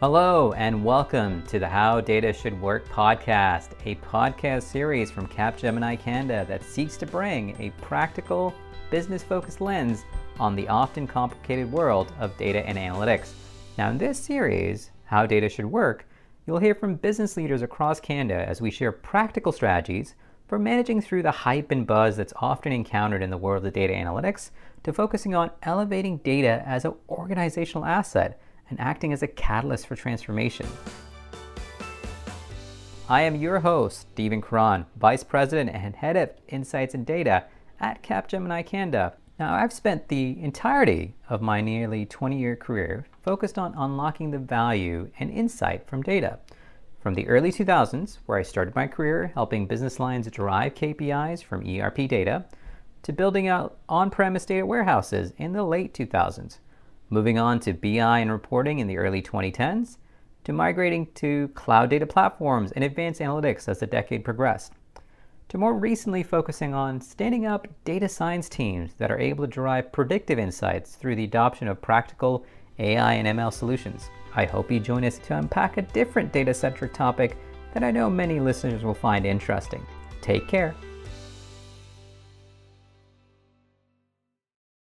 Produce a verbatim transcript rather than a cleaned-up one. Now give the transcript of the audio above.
Hello and welcome to the How Data Should Work podcast, a podcast series from Capgemini Canada that seeks to bring a practical, business-focused lens on the often complicated world of data and analytics. Now in this series, How Data Should Work, you'll hear from business leaders across Canada as we share practical strategies for managing through the hype and buzz that's often encountered in the world of data analytics to focusing on elevating data as an organizational asset and acting as a catalyst for transformation. I am your host, Stephen Kron, Vice President and Head of Insights and Data at Capgemini Canada. Now, I've spent the entirety of my nearly twenty-year career focused on unlocking the value and insight from data. From the early two thousands, where I started my career helping business lines derive K P Is from E R P data, to building out on-premise data warehouses in the late two thousands. Moving on to B I and reporting in the early twenty tens, to migrating to cloud data platforms and advanced analytics as the decade progressed, to more recently focusing on standing up data science teams that are able to derive predictive insights through the adoption of practical A I and M L solutions. I hope you join us to unpack a different data-centric topic that I know many listeners will find interesting. Take care.